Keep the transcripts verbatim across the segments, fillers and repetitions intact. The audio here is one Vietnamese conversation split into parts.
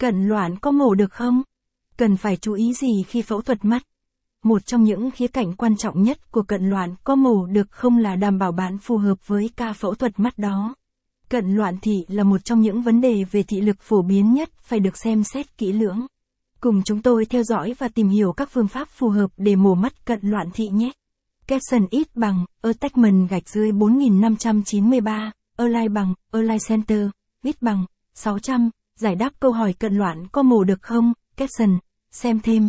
Cận loạn có mổ được không? Cần phải chú ý gì khi phẫu thuật mắt? Một trong những khía cạnh quan trọng nhất của cận loạn có mổ được không là đảm bảo bạn phù hợp với ca phẫu thuật mắt đó. Cận loạn thị là một trong những vấn đề về thị lực phổ biến nhất phải được xem xét kỹ lưỡng. Cùng chúng tôi theo dõi và tìm hiểu các phương pháp phù hợp để mổ mắt cận loạn thị nhé. Capson ít bằng, attachment gạch dưới bốn nghìn năm trăm chín mươi ba, Align bằng, Align Center, ít bằng, sáu trăm, giải đáp câu hỏi cận loạn có mổ được không, Capson, xem thêm.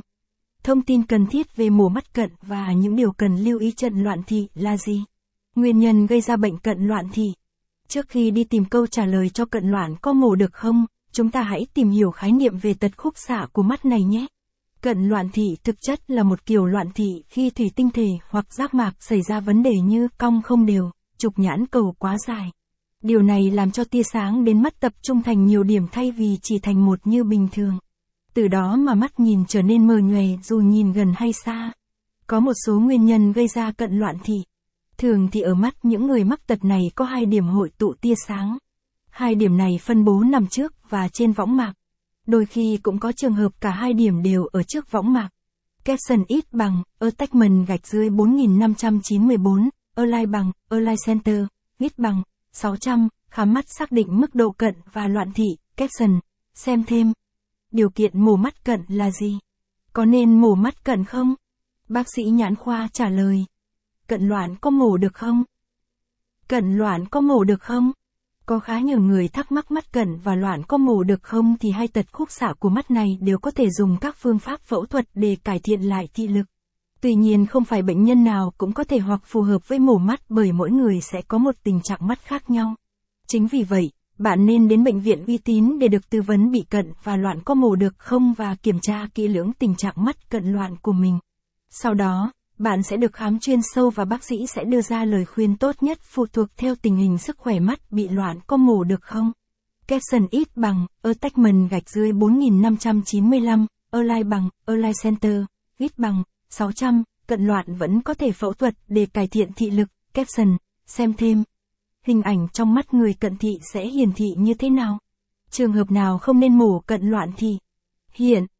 Thông tin cần thiết về mổ mắt cận và những điều cần lưu ý cận loạn thị là gì? Nguyên nhân gây ra bệnh cận loạn thị. Trước khi đi tìm câu trả lời cho cận loạn có mổ được không, chúng ta hãy tìm hiểu khái niệm về tật khúc xạ của mắt này nhé. Cận loạn thị thực chất là một kiểu loạn thị khi thủy tinh thể hoặc giác mạc xảy ra vấn đề như cong không đều, trục nhãn cầu quá dài. Điều này làm cho tia sáng đến mắt tập trung thành nhiều điểm thay vì chỉ thành một như bình thường. Từ đó mà mắt nhìn trở nên mờ nhòe dù nhìn gần hay xa. Có một số nguyên nhân gây ra cận loạn thị. Thường thì ở mắt những người mắc tật này có hai điểm hội tụ tia sáng. Hai điểm này phân bố nằm trước và trên võng mạc. Đôi khi cũng có trường hợp cả hai điểm đều ở trước võng mạc. Capson ít bằng, attachment gạch dưới bốn nghìn năm trăm chín mươi bốn, Align bằng, Align Center, ít bằng, sáu trăm, khám mắt xác định mức độ cận và loạn thị, Capson, xem thêm. Điều kiện mổ mắt cận là gì? Có nên mổ mắt cận không? Bác sĩ nhãn khoa trả lời. Cận loạn có mổ được không? Cận loạn có mổ được không? Có khá nhiều người thắc mắc mắt cận và loạn có mổ được không thì hai tật khúc xạ của mắt này đều có thể dùng các phương pháp phẫu thuật để cải thiện lại thị lực. Tuy nhiên không phải bệnh nhân nào cũng có thể hoặc phù hợp với mổ mắt bởi mỗi người sẽ có một tình trạng mắt khác nhau. Chính vì vậy, bạn nên đến bệnh viện uy tín để được tư vấn bị cận và loạn có mổ được không và kiểm tra kỹ lưỡng tình trạng mắt cận loạn của mình. Sau đó, bạn sẽ được khám chuyên sâu và bác sĩ sẽ đưa ra lời khuyên tốt nhất phụ thuộc theo tình hình sức khỏe mắt bị loạn có mổ được không. Capson ít bằng, attachment gạch dưới bốn nghìn năm trăm chín mươi lăm, Align bằng, Align Center, ít bằng, sáu trăm, cận loạn vẫn có thể phẫu thuật để cải thiện thị lực, Capson, xem thêm. Hình ảnh trong mắt người cận thị sẽ hiển thị như thế nào? Trường hợp nào không nên mổ cận loạn thị? Hiện